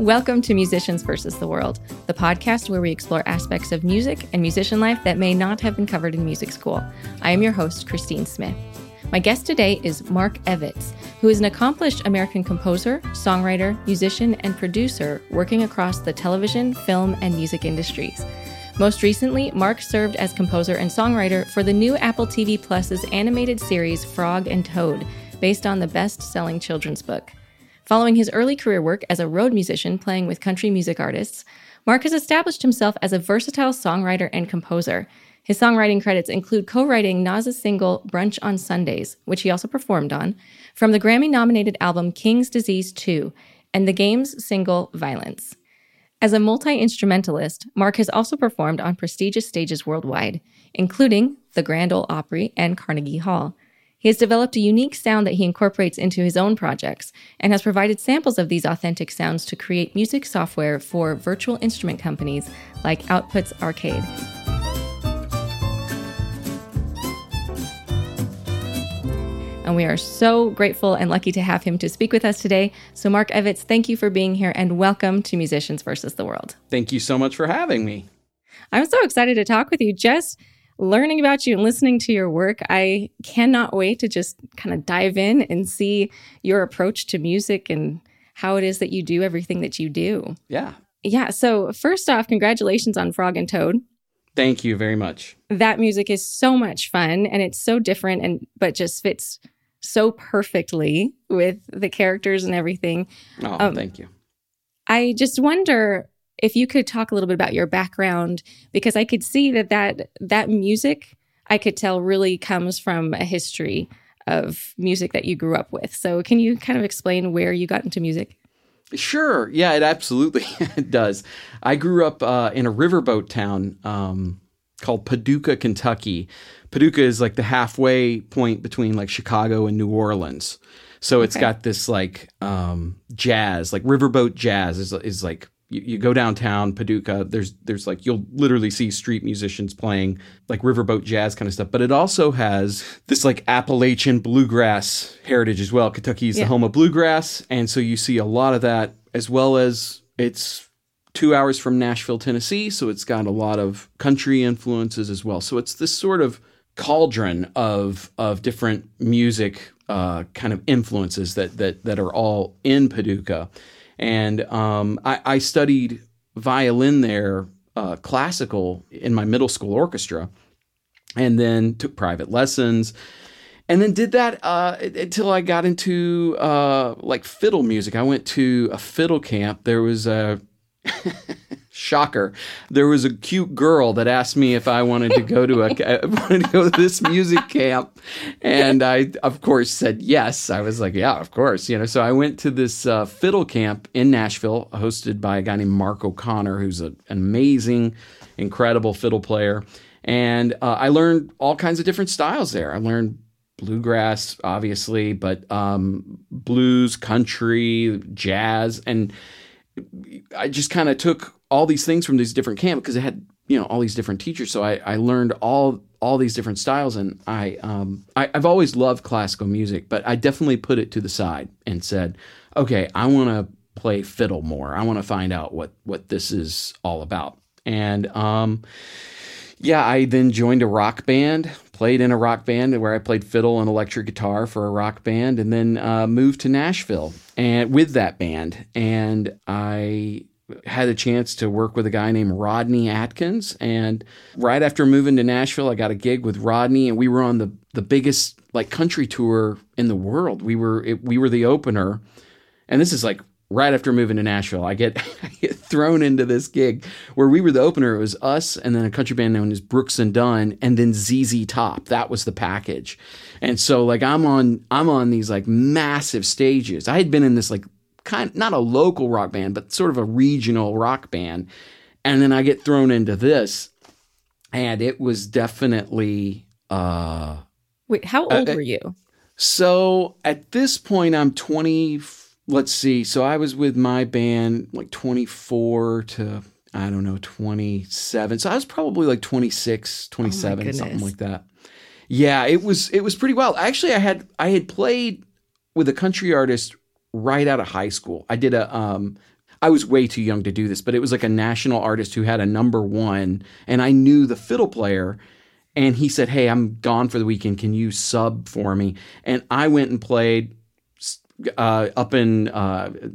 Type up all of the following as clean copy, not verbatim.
Welcome to Musicians vs. the World, the podcast where we explore aspects of music and musician life that may not have been covered in music school. I am your host, Christine Smith. My guest today is Mark Evitts, who is an accomplished American composer, songwriter, musician, and producer working across the television, film, and music industries. Most recently, Mark served as composer and songwriter for the new Apple TV Plus's animated series Frog and Toad, based on the best-selling children's book. Following his early career work as a road musician playing with country music artists, Mark has established himself as a versatile songwriter and composer. His songwriting credits include co-writing Nas's single Brunch on Sundays, which he also performed on, from the Grammy-nominated album King's Disease II, and The Game's single Violence. As a multi-instrumentalist, Mark has also performed on prestigious stages worldwide, including the Grand Ole Opry and Carnegie Hall. He has developed a unique sound that he incorporates into his own projects and has provided samples of these authentic sounds to create music software for virtual instrument companies like Outputs Arcade. And we are so grateful and lucky to have him to speak with us today. So Mark Evitts, thank you for being here and welcome to Musicians vs. the World. Thank you so much for having me. I'm so excited to talk with you. Just learning about you and listening to your work, I cannot wait to just kind of dive in and see your approach to music and how it is that you do everything that you do. Yeah. So first off, congratulations on Frog and Toad. Thank you very much. That music is so much fun and it's so different but just fits so perfectly with the characters and everything. Oh, thank you. I just wonder if you could talk a little bit about your background, because I could see that music, I could tell, really comes from a history of music that you grew up with. So can you kind of explain where you got into music? Sure. Yeah, it absolutely does. I grew up in a riverboat town called Paducah, Kentucky. Paducah is like the halfway point between like Chicago and New Orleans. So it's got this like jazz, like riverboat jazz is like you go downtown Paducah. There's like you'll literally see street musicians playing like riverboat jazz kind of stuff. But it also has this like Appalachian bluegrass heritage as well. Kentucky is the home of bluegrass, and so you see a lot of that, as well as it's 2 hours from Nashville, Tennessee, so it's got a lot of country influences as well. So it's this sort of cauldron of different music kind of influences that are all in Paducah. And I studied violin there, classical, in my middle school orchestra, and then took private lessons, and then did that until I got into like fiddle music. I went to a fiddle camp. There was a shocker. There was a cute girl that asked me if I wanted to go to this music camp, and I of course said yes. I was like, yeah, of course, you know. So I went to this fiddle camp in Nashville, hosted by a guy named Mark O'Connor, who's an amazing, incredible fiddle player, and I learned all kinds of different styles there. I learned bluegrass, obviously, but blues, country, jazz, and I just kind of took all these things from these different camps because it had, you know, all these different teachers. So I learned all these different styles, and I've always loved classical music, but I definitely put it to the side and said, okay, I want to play fiddle more. I want to find out what this is all about. And I then joined a rock band, played in a rock band where I played fiddle and electric guitar for a rock band, and then moved to Nashville and with that band. And I had a chance to work with a guy named Rodney Atkins. And right after moving to Nashville, I got a gig with Rodney, and we were on the biggest like country tour in the world. We were the opener. And this is like right after moving to Nashville, I get thrown into this gig where we were the opener. It was us and then a country band known as Brooks and Dunn, and then ZZ Top. That was the package. And so like I'm on these like massive stages. I had been in this like kind of, not a local rock band, but sort of a regional rock band. And then I get thrown into this, and it was definitely... Wait, how old were you? So at this point, I'm 24. Let's see. So I was with my band like 24 to, I don't know, 27. So I was probably like 26, 27, something like that. Yeah, it was pretty wild. Actually, I had played with a country artist right out of high school. I did I was way too young to do this, but it was like a national artist who had a number one, and I knew the fiddle player, and he said, hey, I'm gone for the weekend. Can you sub for me? And I went and played up in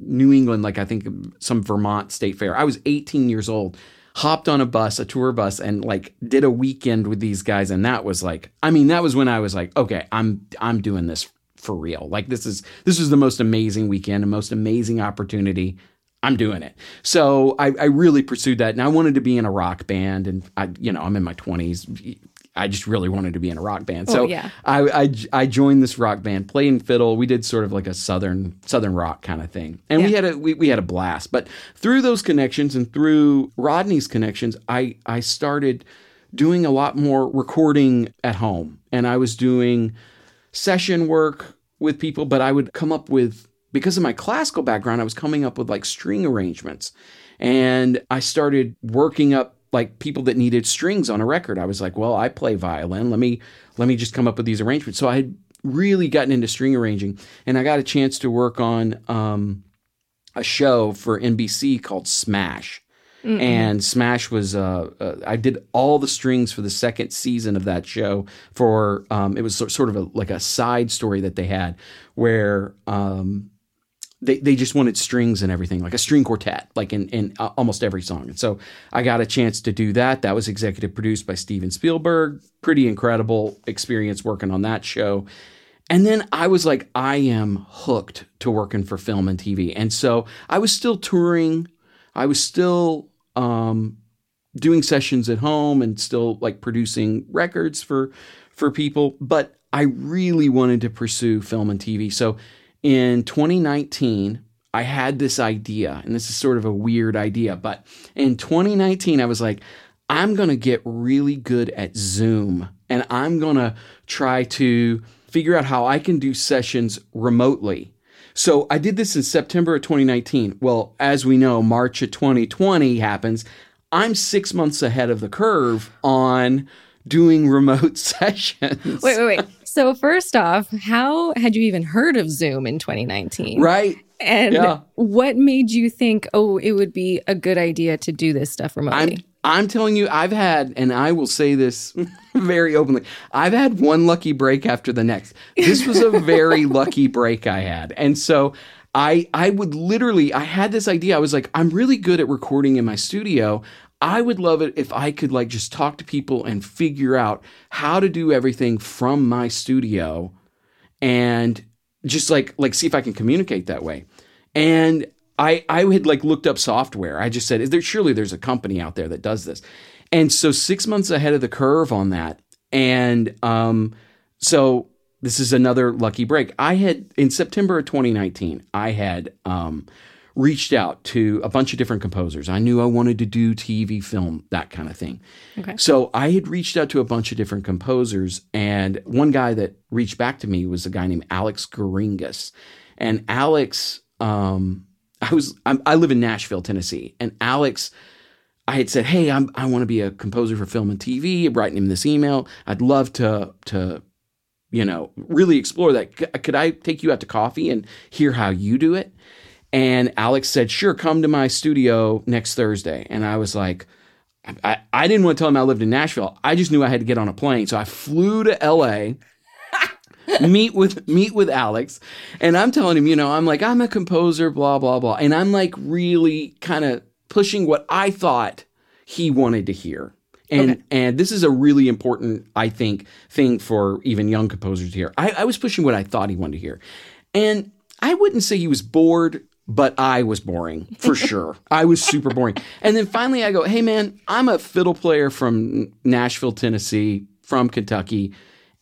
New England, like I think some Vermont State Fair. I was 18 years old, hopped on a bus, a tour bus, and like did a weekend with these guys. And that was like, I mean, that was when I was like, okay, I'm doing this for real. Like this is the most amazing weekend, the most amazing opportunity. I'm doing it. So I really pursued that. And I wanted to be in a rock band. And I'm in my 20s. I just really wanted to be in a rock band. So I joined this rock band, playing fiddle. We did sort of like a Southern rock kind of thing. And we had a blast. But through those connections and through Rodney's connections, I started doing a lot more recording at home. And I was doing session work with people, but I would come up with, because of my classical background, I was coming up with like string arrangements. And I started working up like people that needed strings on a record. I was like, well, I play violin. Let me just come up with these arrangements. So I had really gotten into string arranging, and I got a chance to work on a show for NBC called Smash. Mm-mm. And Smash was, I did all the strings for the second season of that show for, it was sort of like a side story that they had where they just wanted strings and everything, like a string quartet, like in almost every song. And so I got a chance to do that. That was executive produced by Steven Spielberg. Pretty incredible experience working on that show. And then I was like, I am hooked to working for film and TV. And so I was still touring. I was still doing sessions at home and still like producing records for people. But I really wanted to pursue film and TV. So in 2019, I had this idea, and this is sort of a weird idea, but in 2019, I was like, I'm going to get really good at Zoom, and I'm going to try to figure out how I can do sessions remotely. So I did this in September of 2019. Well, as we know, March of 2020 happens. I'm 6 months ahead of the curve on doing remote sessions. Wait. So first off, how had you even heard of Zoom in 2019? Right. And what made you think, oh, it would be a good idea to do this stuff remotely? I'm telling you, I've had, and I will say this very openly, I've had one lucky break after the next. This was a very lucky break I had. And so I had this idea. I was like, I'm really good at recording in my studio. I would love it if I could like just talk to people and figure out how to do everything from my studio and just like see if I can communicate that way. And I had like looked up software. I just said, surely there's a company out there that does this. And so 6 months ahead of the curve on that. And so this is another lucky break. I had in September of 2019, I had reached out to a bunch of different composers. I knew I wanted to do TV, film, that kind of thing. Okay. So I had reached out to a bunch of different composers, and one guy that reached back to me was a guy named Alex Geringas. And Alex, I live in Nashville, Tennessee, and Alex, I had said, hey, I want to be a composer for film and TV. I'm writing him this email. I'd love to really explore that. Could I take you out to coffee and hear how you do it? And Alex said, sure, come to my studio next Thursday. And I was like, I didn't want to tell him I lived in Nashville. I just knew I had to get on a plane. So I flew to LA, meet with Alex. And I'm telling him, I'm like, I'm a composer, blah, blah, blah. And I'm like really kind of pushing what I thought he wanted to hear. And and this is a really important, I think, thing for even young composers to hear. I was pushing what I thought he wanted to hear. And I wouldn't say he was bored, but I was boring, for sure. I was super boring. And then finally I go, hey, man, I'm a fiddle player from Nashville, Tennessee, from Kentucky.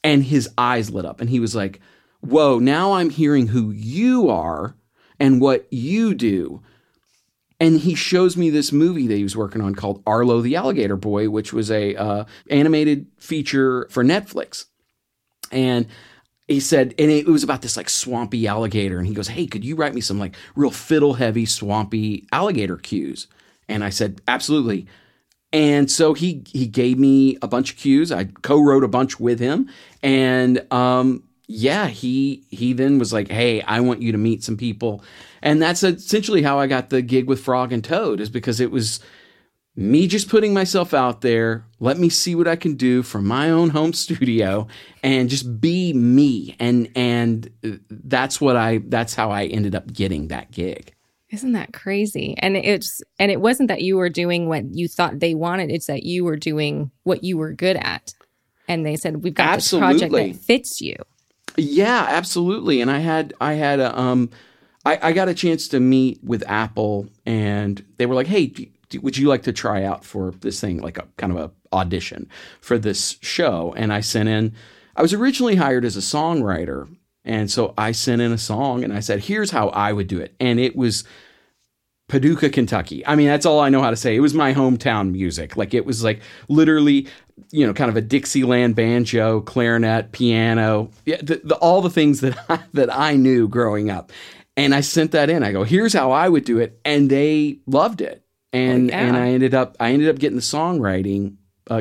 And his eyes lit up. And he was like, whoa, now I'm hearing who you are and what you do. And he shows me this movie that he was working on called Arlo the Alligator Boy, which was a animated feature for Netflix. And he said, and it was about this like swampy alligator. And he goes, hey, could you write me some like real fiddle heavy swampy alligator cues? And I said, absolutely. And so he gave me a bunch of cues. I co-wrote a bunch with him. And yeah, he then was like, hey, I want you to meet some people. And that's essentially how I got the gig with Frog and Toad, is because it was me just putting myself out there. Let me see what I can do from my own home studio and just be me. And that's how I ended up getting that gig. Isn't that crazy? And it wasn't that you were doing what you thought they wanted. It's that you were doing what you were good at. And they said, we've got this project that fits you. Yeah, absolutely. And I got a chance to meet with Apple, and they were like, hey, would you like to try out for this thing, like a kind of a audition for this show? And I was originally hired as a songwriter. And so I sent in a song and I said, here's how I would do it. And it was Paducah, Kentucky. I mean, that's all I know how to say. It was my hometown music. Like, it was like literally, you know, kind of a Dixieland banjo, clarinet, piano, all the things that I knew growing up. And I sent that in. I go, here's how I would do it. And they loved it. And and I ended up getting the songwriting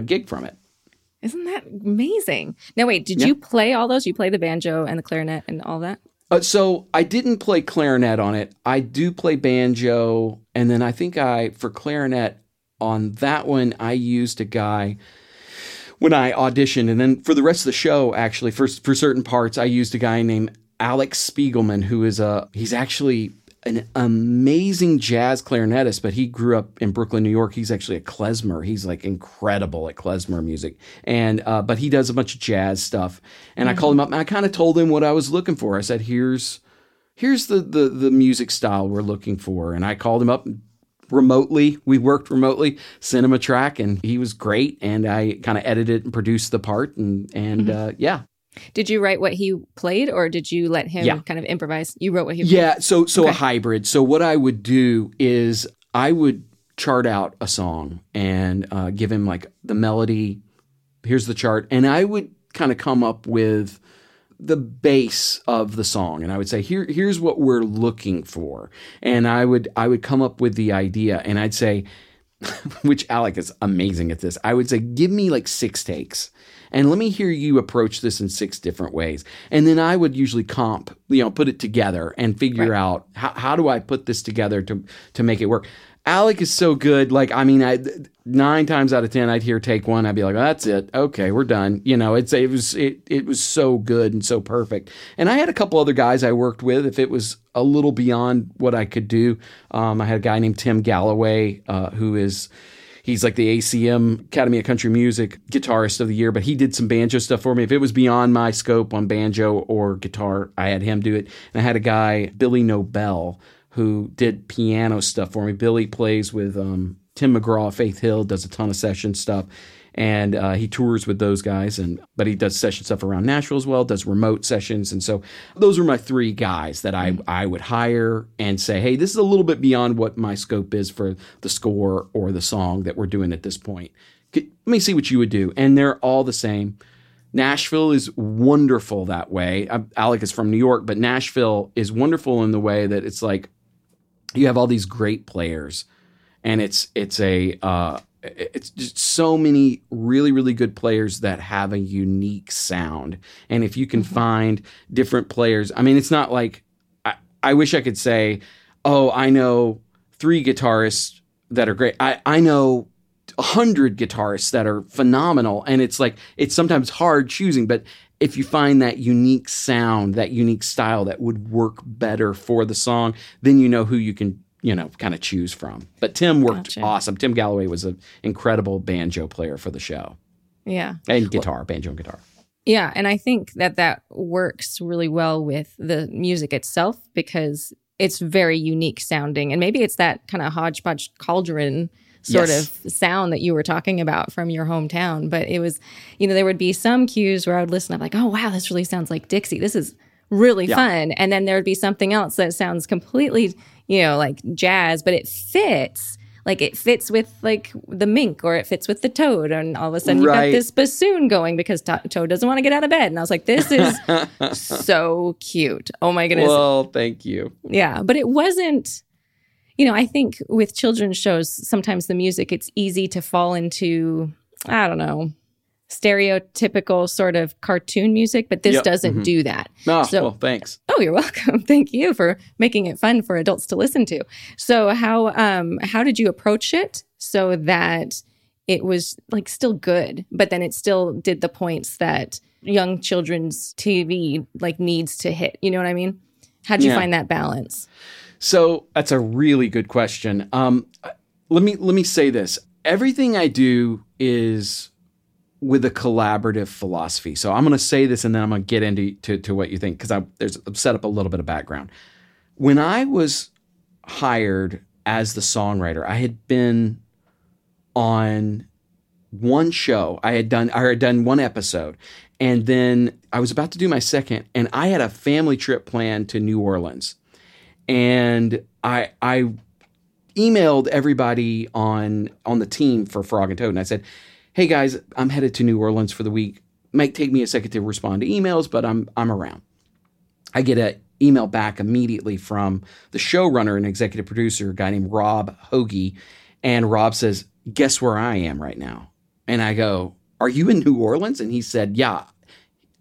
gig from it. Isn't that amazing? Now, wait, did you play all those? You play the banjo and the clarinet and all that? So I didn't play clarinet on it. I do play banjo. And then I think for clarinet on that one, I used a guy when I auditioned. And then for the rest of the show, actually, for certain parts, I used a guy named Alex Spiegelman, who is he's actually an amazing jazz clarinetist, but he grew up in Brooklyn, New York. He's actually a klezmer. He's like incredible at klezmer music. And but he does a bunch of jazz stuff. And I called him up and I kind of told him what I was looking for. I said, here's the music style we're looking for. And I called him up remotely. We worked remotely, sent him a track, and he was great. And I kind of edited and produced the part. And Did you write what he played, or did you let him kind of improvise? You wrote what he played? Yeah, so okay. A hybrid. So what I would do is I would chart out a song and give him like the melody. Here's the chart. And I would kind of come up with the base of the song. And I would say, here's what we're looking for. And I would come up with the idea, and I'd say, which Alec is amazing at this, I would say, give me like 6 takes. And let me hear you approach this in 6 different ways. And then I would usually comp, you know, put it together and figure out how do I put this together to make it work. Alec is so good. Like, I mean, 9 times out of 10, I'd hear take 1. I'd be like, oh, that's it. Okay, we're done. You know, it was so good and so perfect. And I had a couple other guys I worked with. If it was a little beyond what I could do, I had a guy named Tim Galloway, he's like the ACM, Academy of Country Music, Guitarist of the Year, but he did some banjo stuff for me. If it was beyond my scope on banjo or guitar, I had him do it. And I had a guy, Billy Nobel, who did piano stuff for me. Billy plays with Tim McGraw, Faith Hill, does a ton of session stuff. And he tours with those guys, but he does session stuff around Nashville as well, does remote sessions. And so those were my 3 guys that I would hire and say, hey, this is a little bit beyond what my scope is for the score or the song that we're doing at this point. Let me see what you would do. And they're all the same. Nashville is wonderful that way. Alec is from New York, but Nashville is wonderful in the way that it's like you have all these great players, and it's just so many really, really good players that have a unique sound. And if you can find different players, I mean, it's not like I wish I could say, oh, I know 3 guitarists that are great. I know 100 guitarists that are phenomenal. And it's like, it's sometimes hard choosing, but if you find that unique sound, that unique style that would work better for the song, then you know who you can, you know, kind of choose from. But Tim worked awesome. Tim Galloway was an incredible banjo player for the show. Yeah. And guitar, banjo and guitar. Yeah. And I think that works really well with the music itself, because it's very unique sounding. And maybe it's that kind of hodgepodge cauldron sort of sound that you were talking about from your hometown. But it was, you know, there would be some cues where I would listen. I'm like, oh, wow, this really sounds like Dixie. This is really fun. And then there would be something else that sounds completely, you know, like jazz, but it fits with like the mink, or it fits with the toad. And all of a sudden you got this bassoon going because toad doesn't want to get out of bed. And I was like, this is so cute. Oh my goodness. Well, thank you. Yeah. But it wasn't, you know, I think with children's shows, sometimes the music, it's easy to fall into, I don't know, stereotypical sort of cartoon music, but this doesn't do that. Oh, so, well, thanks. Oh, you're welcome. Thank you for making it fun for adults to listen to. So how did you approach it so that it was like still good, but then it still did the points that young children's TV like needs to hit? You know what I mean? How'd you find that balance? So that's a really good question. Let me say this. Everything I do is with a collaborative philosophy. So I'm going to say this and then I'm going to get into to what you think, because I've set up a little bit of background. When I was hired as the songwriter, I had been on one show. I had done one episode, and then I was about to do my second, and I had a family trip planned to New Orleans. And I emailed everybody on the team for Frog and Toad, and I said, hey guys, I'm headed to New Orleans for the week. Might take me a second to respond to emails, but I'm around. I get an email back immediately from the showrunner and executive producer, a guy named Rob Hoagie, and Rob says, guess where I am right now? And I go, are you in New Orleans? And he said, yeah.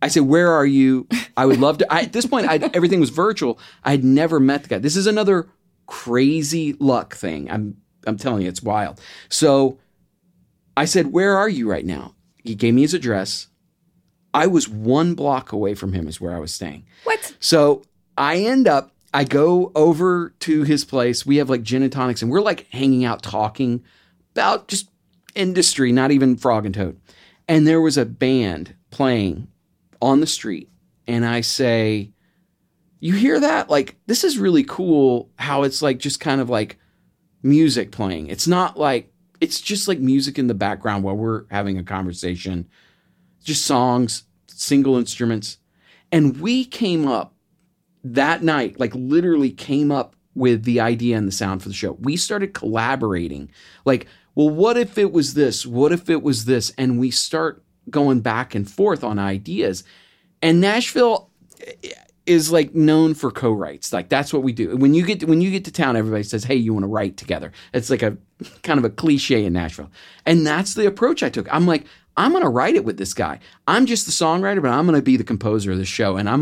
I said, where are you? I would love to. At this point, everything was virtual. I'd never met the guy. This is another crazy luck thing. I'm telling you, it's wild. So I said, where are you right now? He gave me his address. I was one block away from him is where I was staying. What? So I go over to his place. We have like gin and tonics, and we're like hanging out talking about just industry, not even Frog and Toad. And there was a band playing on the street. And I say, you hear that? Like, this is really cool how it's like just kind of like music playing. It's not like, it's just like music in the background while we're having a conversation, just songs, single instruments. And we came up that night, like literally came up with the idea and the sound for the show. We started collaborating, like, well, what if it was this? What if it was this? And we start going back and forth on ideas. And Nashville is like known for co-writes. Like that's what we do. When you get to town, everybody says, hey, you want to write together. It's like a kind of a cliche in Nashville. And that's the approach I took. I'm like, I'm going to write it with this guy. I'm just the songwriter, but I'm going to be the composer of the show. And I'm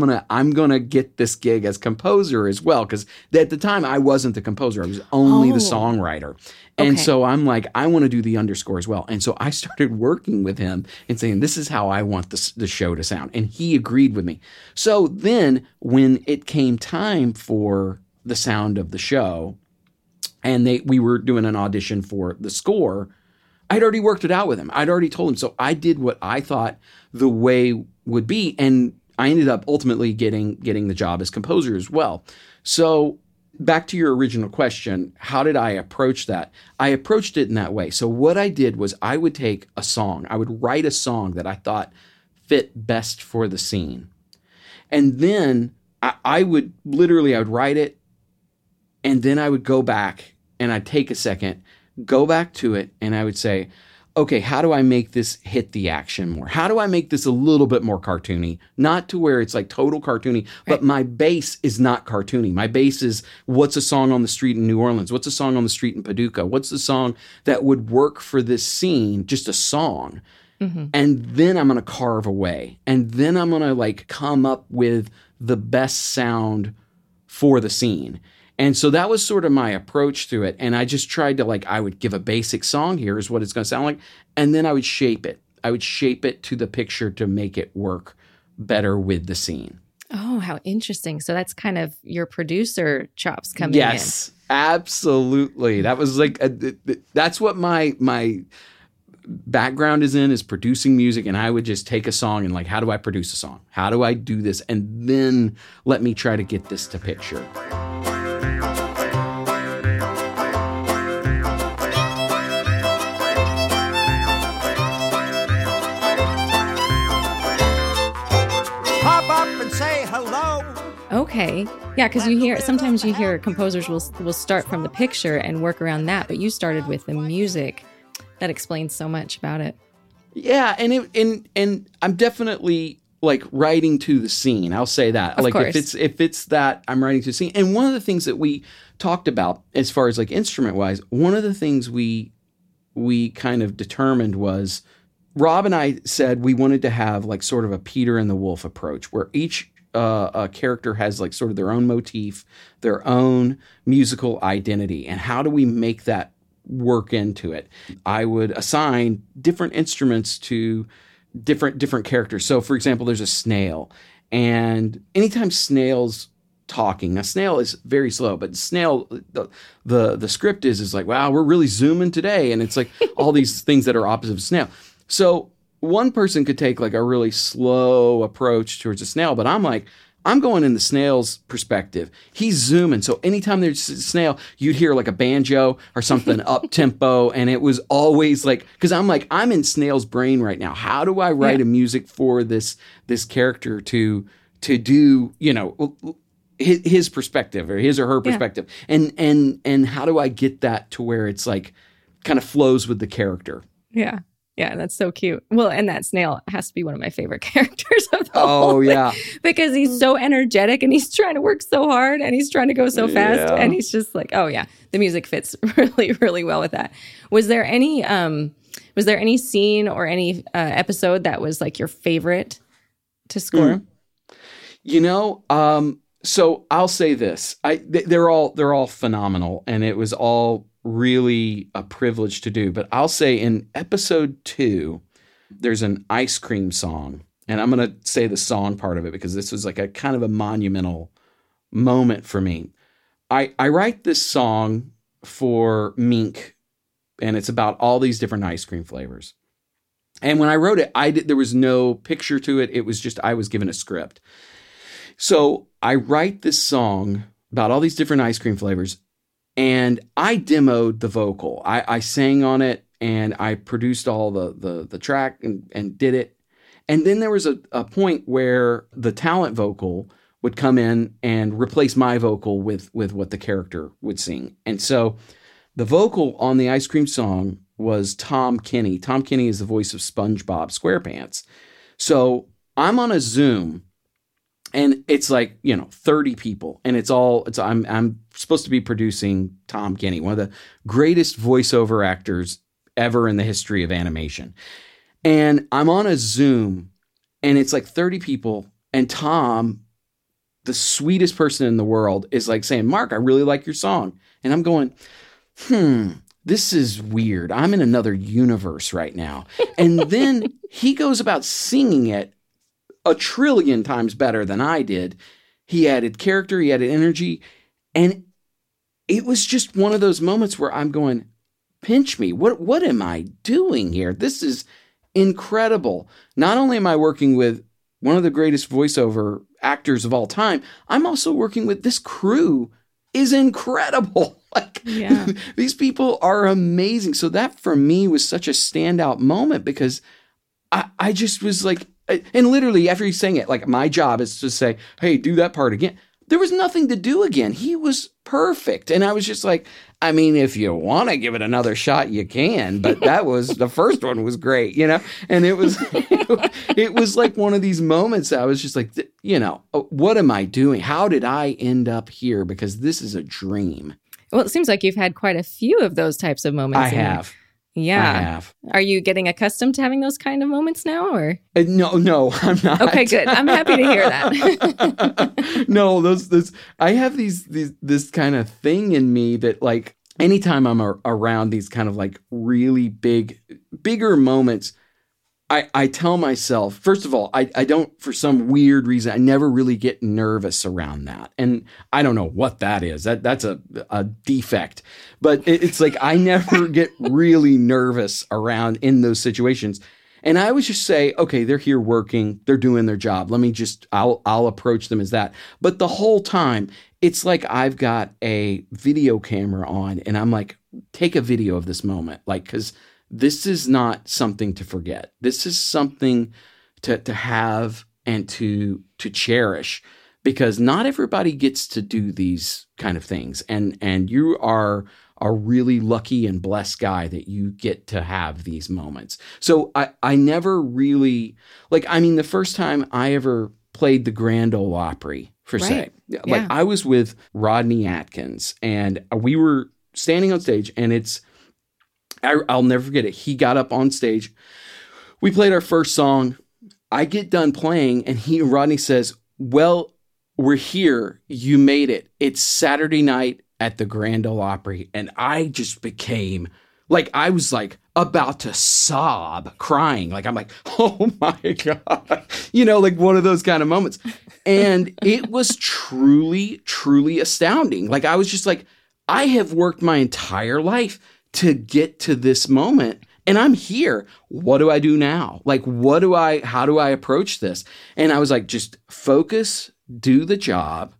going to get this gig as composer as well. Cause at the time I wasn't the composer. I was only the songwriter. And so I'm like, I want to do the underscore as well. And so I started working with him and saying, this is how I want the show to sound. And he agreed with me. So then when it came time for the sound of the show and we were doing an audition for the score, I'd already worked it out with him. I'd already told him. So I did what I thought the way would be. And I ended up ultimately getting the job as composer as well. So back to your original question, how did I approach that? I approached it in that way. So what I did was I would take a song. I would write a song that I thought fit best for the scene. And then I would write it. And then I would go back and I'd take a second, go back to it, and I would say, okay, how do I make this hit the action more? How do I make this a little bit more cartoony? Not to where it's like total cartoony, right, but my base is not cartoony. My base is what's a song on the street in New Orleans? What's a song on the street in Paducah? What's the song that would work for this scene? Just a song. Mm-hmm. And then I'm going to carve away. And then I'm going to like come up with the best sound for the scene. And so that was sort of my approach to it. And I just tried to like, I would give a basic song, here is what it's going to sound like. And then I would shape it. I would shape it to the picture to make it work better with the scene. Oh, how interesting. So that's kind of your producer chops coming in. Yes, absolutely. That was like, that's what my background is in, is producing music. And I would just take a song and like, how do I produce a song? How do I do this? And then let me try to get this to picture. Okay. Yeah, because sometimes you hear composers will start from the picture and work around that, but you started with the music. That explains so much about it. Yeah, and I'm definitely like writing to the scene. I'll say that. Of like course. if it's that I'm writing to the scene. And one of the things that we talked about as far as like instrument wise, one of the things we kind of determined was Rob and I said we wanted to have like sort of a Peter and the Wolf approach where each character has like sort of their own motif, their own musical identity. And how do we make that work into it? I would assign different instruments to different characters. So for example, there's a snail, and anytime snails talking. Now, snail is very slow, but snail, the script is like, wow, we're really zooming today. And it's like all these things that are opposite of snail. So one person could take like a really slow approach towards a snail, but I'm like, I'm going in the snail's perspective. He's zooming. So anytime there's a snail, you'd hear like a banjo or something up tempo. And it was always like, because I'm like, I'm in snail's brain right now. How do I write a music for this character to do, you know, his perspective or his or her perspective? And how do I get that to where it's like kind of flows with the character? Yeah. Yeah, that's so cute. Well, and that snail has to be one of my favorite characters of the whole thing. Yeah. Because he's so energetic and he's trying to work so hard and he's trying to go so fast. And he's just like, oh yeah, the music fits really, really well with that. Was there any scene or any episode that was like your favorite to score? You know, so I'll say this. They're all phenomenal, and it was all really a privilege to do. But I'll say in episode 2, there's an ice cream song. And I'm going to say the song part of it because this was like a kind of a monumental moment for me. I write this song for Mink, and it's about all these different ice cream flavors. And when I wrote it, there was no picture to it. It was just, I was given a script. So I write this song about all these different ice cream flavors, and I demoed the vocal. I sang on it, and I produced all the track and did it. And then there was a point where the talent vocal would come in and replace my vocal with what the character would sing. And so the vocal on the ice cream song was Tom Kenny. Tom Kenny is the voice of SpongeBob SquarePants. So I'm on a Zoom, and it's like, you know, 30 people, and I'm supposed to be producing Tom Kenny, one of the greatest voiceover actors ever in the history of animation. And I'm on a Zoom, and it's like 30 people, and Tom, the sweetest person in the world, is like saying, Mark, I really like your song. And I'm going, this is weird. I'm in another universe right now. And then he goes about singing it a trillion times better than I did. He added character, he added energy, and it was just one of those moments where I'm going, pinch me. What am I doing here? This is incredible. Not only am I working with one of the greatest voiceover actors of all time, I'm also working with this crew is incredible. Like, these people are amazing. So that for me was such a standout moment because I just was like, and literally after he sang it, like, my job is to say, hey, do that part again. There was nothing to do again. He was perfect. And I was just like, I mean, if you want to give it another shot, you can. But that was, the first one was great, you know? And it was like one of these moments that I was just like, you know, what am I doing? How did I end up here? Because this is a dream. Well, it seems like you've had quite a few of those types of moments. I have. Yeah. I have. Are you getting accustomed to having those kind of moments now, or? No, I'm not. Okay, good. I'm happy to hear that. No, I have this kind of thing in me that, like, anytime I'm around these kind of like really bigger moments, I tell myself, first of all, I don't, for some weird reason, I never really get nervous around that. And I don't know what that is. That's a defect. But it's like I never get really nervous around in those situations. And I always just say, okay, they're here working. They're doing their job. Let me just, I'll approach them as that. But the whole time, it's like I've got a video camera on and I'm like, take a video of this moment. Like, because this is not something to forget. This is something to have and to cherish, because not everybody gets to do these kind of things. And you are a really lucky and blessed guy that you get to have these moments. So I never really, like, I mean, the first time I ever played the Grand Ole Opry, for say, I was with Rodney Atkins, and we were standing on stage, and I'll never forget it. He got up on stage We played our first song. I get done playing, and Rodney says, well, we're here. You made it. It's Saturday night at the Grand Ole Opry. And I just became like, I was like about to sob crying. Like, I'm like, oh my God, you know, like one of those kind of moments. And it was truly, truly astounding. Like, I was just like, I have worked my entire life to get to this moment. And I'm here. What do I do now? Like, how do I approach this? And I was like, just focus, do the job,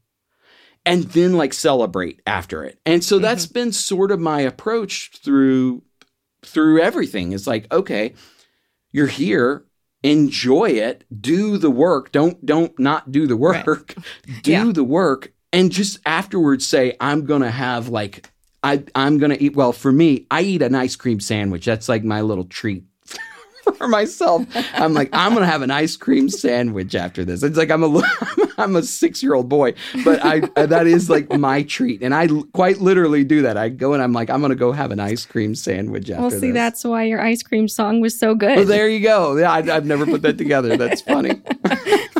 and then like celebrate after it. And so that's been sort of my approach through everything. It's like, okay, you're here. Enjoy it. Do the work. Don't not do the work. Right. The work. And just afterwards say, I'm going to have like, I'm going to eat. Well, for me, I eat an ice cream sandwich. That's like my little treat for myself. I'm like, I'm going to have an ice cream sandwich after this. It's like I'm a 6-year-old boy, but that is like my treat. And I quite literally do that. I go and I'm like, I'm going to go have an ice cream sandwich after this. Well, see, that's why your ice cream song was so good. Well, there you go. Yeah, I've never put that together. That's funny.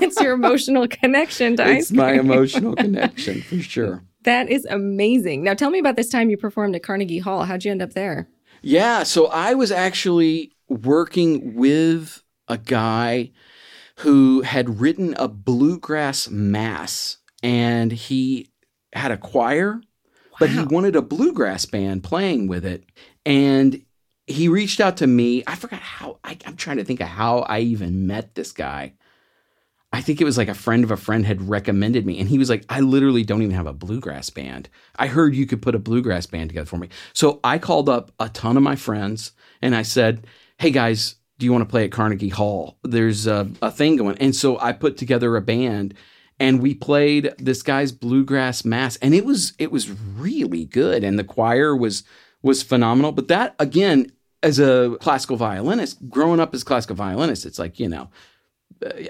It's your emotional connection to ice cream. It's my emotional connection for sure. That is amazing. Now, tell me about this time you performed at Carnegie Hall. How'd you end up there? Yeah, so I was actually working with a guy who had written a bluegrass mass, and he had a choir, but he wanted a bluegrass band playing with it. And he reached out to me. I forgot how. I'm trying to think of how I even met this guy. I think it was like a friend of a friend had recommended me. And he was like, I literally don't even have a bluegrass band. I heard you could put a bluegrass band together for me. So I called up a ton of my friends and I said, hey guys, do you want to play at Carnegie Hall? There's a thing going. And so I put together a band and we played this guy's bluegrass mass. And it was really good. And the choir was phenomenal. But that, again, as a classical violinist, growing up as a classical violinist, it's like, you know,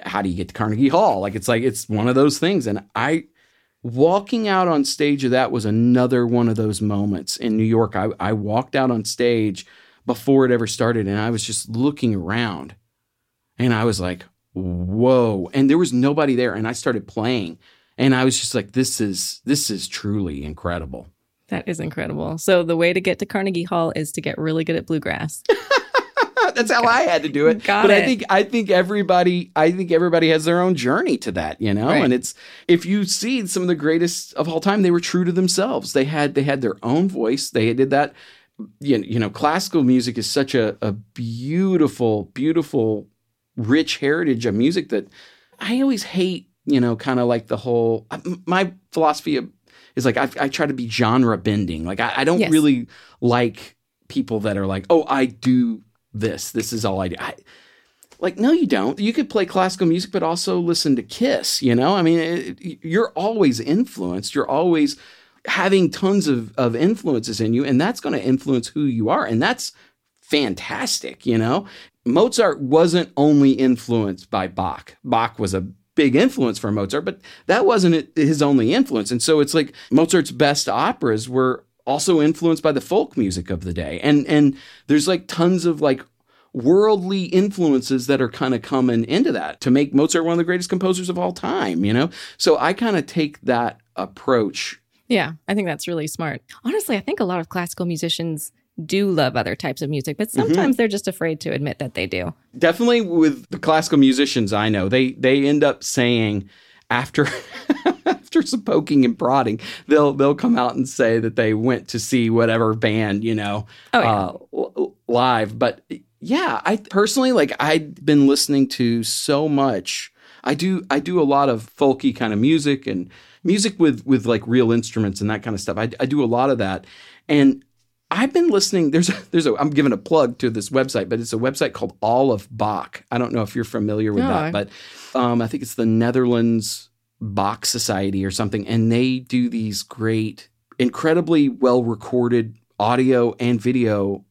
how do you get to Carnegie Hall? Like, it's one of those things. And walking out on stage of that was another one of those moments in New York. I walked out on stage before it ever started. And I was just looking around and I was like, whoa. And there was nobody there. And I started playing and I was just like, this is truly incredible. That is incredible. So the way to get to Carnegie Hall is to get really good at bluegrass. That's how I had to do it. But I think everybody has their own journey to that, you know? Right. And it's, if you see some of the greatest of all time, they were true to themselves. They had their own voice. They did that. You know, classical music is such a beautiful, beautiful, rich heritage of music that I always hate, you know, kind of like the whole, my philosophy is like, I try to be genre bending. Like, I don't really like people that are like, oh, I do this is all I do. Like, no, you don't. You could play classical music, but also listen to Kiss, you know? I mean, you're always influenced. You're always having tons of influences in you, and that's going to influence who you are. And that's fantastic, you know? Mozart wasn't only influenced by Bach. Bach was a big influence for Mozart, but that wasn't his only influence. And so it's like Mozart's best operas were also influenced by the folk music of the day. And there's like tons of like worldly influences that are kind of coming into that to make Mozart one of the greatest composers of all time, you know? So I kind of take that approach. Yeah, I think that's really smart. Honestly, I think a lot of classical musicians do love other types of music, but sometimes they're just afraid to admit that they do. Definitely with the classical musicians I know, they end up saying after... After some poking and prodding, they'll come out and say that they went to see whatever band, you know, live. But yeah, I personally, like, I'd been listening to so much. I do a lot of folky kind of music and music with like real instruments and that kind of stuff. I do a lot of that. And I've been listening. I'm giving a plug to this website, but it's a website called All of Bach. I don't know if you're familiar with that, but I think it's the Netherlands Bach Society or something, and they do these great, incredibly well-recorded audio and video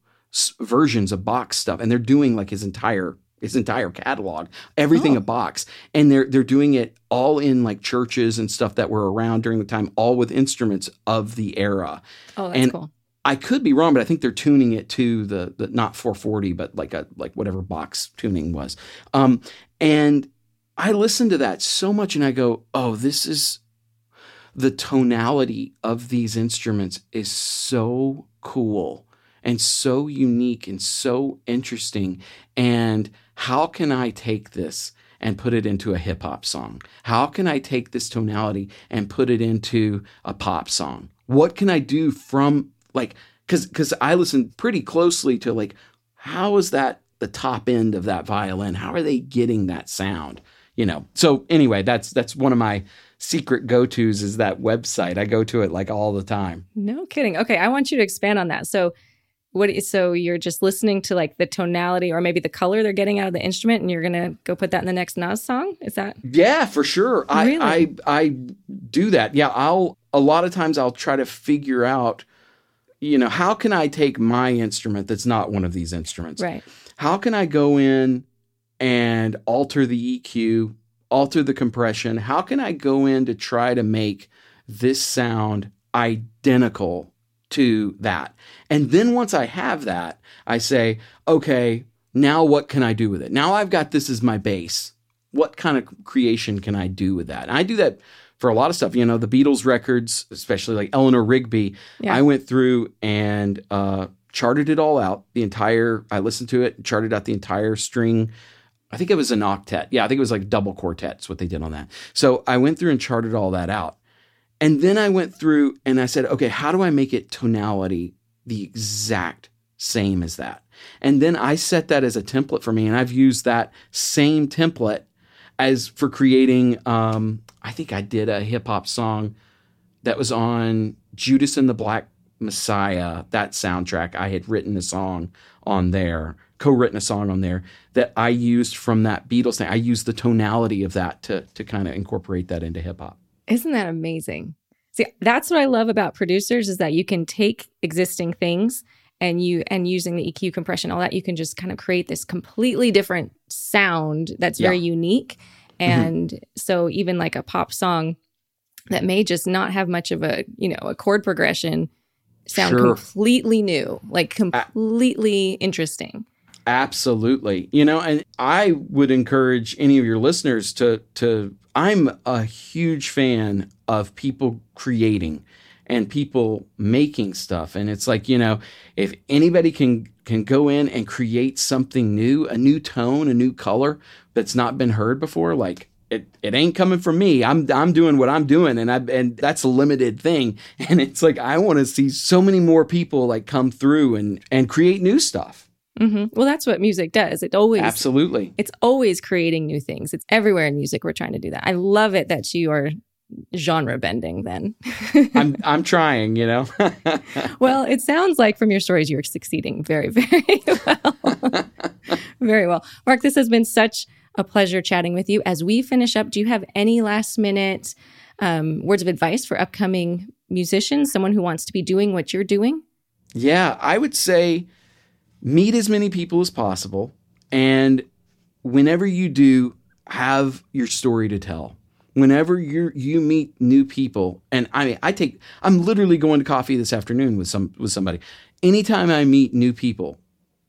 versions of Bach stuff, and they're doing like his entire catalog, everything of Bach's, and they're doing it all in like churches and stuff that were around during the time, all with instruments of the era. Oh, that's cool. I could be wrong, but I think they're tuning it to the not 440, but like whatever Bach's tuning was. And I listen to that so much and I go, oh, this is the tonality of these instruments is so cool and so unique and so interesting. And how can I take this and put it into a hip hop song? How can I take this tonality and put it into a pop song? What can I do from because I listen pretty closely to how is that the top end of that violin? How are they getting that sound? So anyway, that's one of my secret go-tos is that website. I go to it all the time. No kidding. Okay. I want you to expand on that. So you're just listening to the tonality or maybe the color they're getting out of the instrument and you're going to go put that in the next Nas song? Is that? Yeah, for sure. Really? I do that. Yeah. A lot of times I'll try to figure out, how can I take my instrument that's not one of these instruments? Right. How can I go in and alter the EQ, alter the compression? How can I go in to try to make this sound identical to that? And then once I have that, I say, okay, now what can I do with it? Now I've got this as my base. What kind of creation can I do with that? And I do that for a lot of stuff, the Beatles records, especially Eleanor Rigby. Yeah. I went through and charted it all out. I listened to it and charted out the entire string. I think it was an octet. Yeah, I think it was double quartets, what they did on that. So I went through and charted all that out. And then I went through and I said, okay, how do I make it tonality the exact same as that? And then I set that as a template for me. And I've used that same template as for creating, I think I did a hip hop song that was on Judas and the Black Messiah, that soundtrack. I had written a song on there, co-written a song on there that I used from that Beatles thing. I used the tonality of that to kind of incorporate that into hip hop. Isn't that amazing? See, that's what I love about producers is that you can take existing things and using the EQ compression, all that, you can just kind of create this completely different sound that's very unique. And so even a pop song that may just not have much of a, a chord progression sound completely new, completely interesting. Absolutely. And I would encourage any of your listeners to I'm a huge fan of people creating and people making stuff. And it's if anybody can go in and create something new, a new tone, a new color that's not been heard before, it ain't coming from me. I'm doing what I'm doing and that's a limited thing. And it's I want to see so many more people come through and create new stuff. Mm-hmm. Well, that's what music does. It's always creating new things. It's everywhere in music. We're trying to do that. I love it that you are genre bending then. I'm trying, Well, it sounds like from your stories, you're succeeding very, very well. Very well. Mark, this has been such a pleasure chatting with you. As we finish up, do you have any last minute words of advice for upcoming musicians, someone who wants to be doing what you're doing? Yeah, I would say meet as many people as possible, and whenever you do, have your story to tell. Whenever you meet new people, and I mean, I'm literally going to coffee this afternoon with somebody. Anytime I meet new people,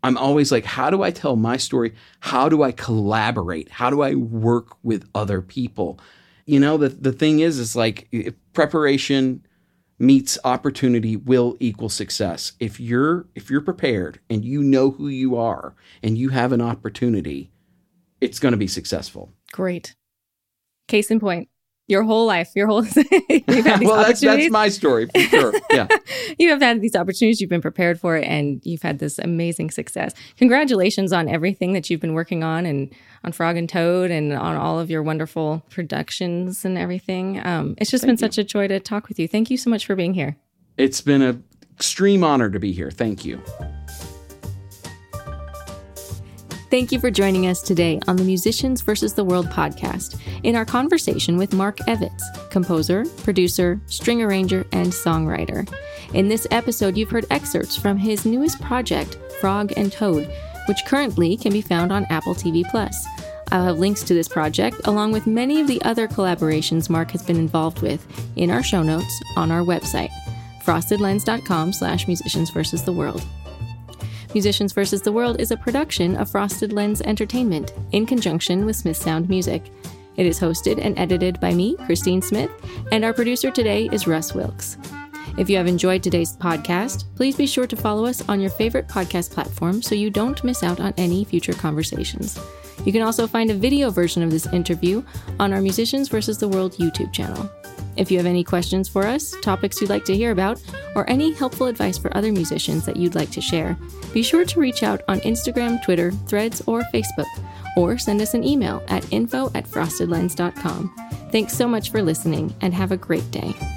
I'm always how do I tell my story? How do I collaborate? How do I work with other people? The thing is preparation meets opportunity will equal success. If you're prepared and you know who you are and you have an opportunity, it's going to be successful. Great. Case in point, your whole life, you've had these well, that's my story for sure. Yeah. You have had these opportunities, you've been prepared for it, and you've had this amazing success. Congratulations on everything that you've been working on and on Frog and Toad and on all of your wonderful productions and everything. It's just been such a joy to talk with you. Thank you so much for being here. It's been an extreme honor to be here. Thank you. Thank you for joining us today on the Musicians vs. the World podcast in our conversation with Mark Evitts, composer, producer, string arranger, and songwriter. In this episode, you've heard excerpts from his newest project, Frog and Toad, which currently can be found on Apple TV Plus. I'll have links to this project, along with many of the other collaborations Mark has been involved with, in our show notes on our website. frostedlens.com/musiciansversustheworld. Musicians vs. the World is a production of Frosted Lens Entertainment in conjunction with Smith Sound Music. It is hosted and edited by me, Christine Smith, and our producer today is Russ Wilkes. If you have enjoyed today's podcast, please be sure to follow us on your favorite podcast platform so you don't miss out on any future conversations. You can also find a video version of this interview on our Musicians vs. the World YouTube channel. If you have any questions for us, topics you'd like to hear about, or any helpful advice for other musicians that you'd like to share, be sure to reach out on Instagram, Twitter, Threads, or Facebook, or send us an email at info@frostedlens.com. Thanks so much for listening, and have a great day.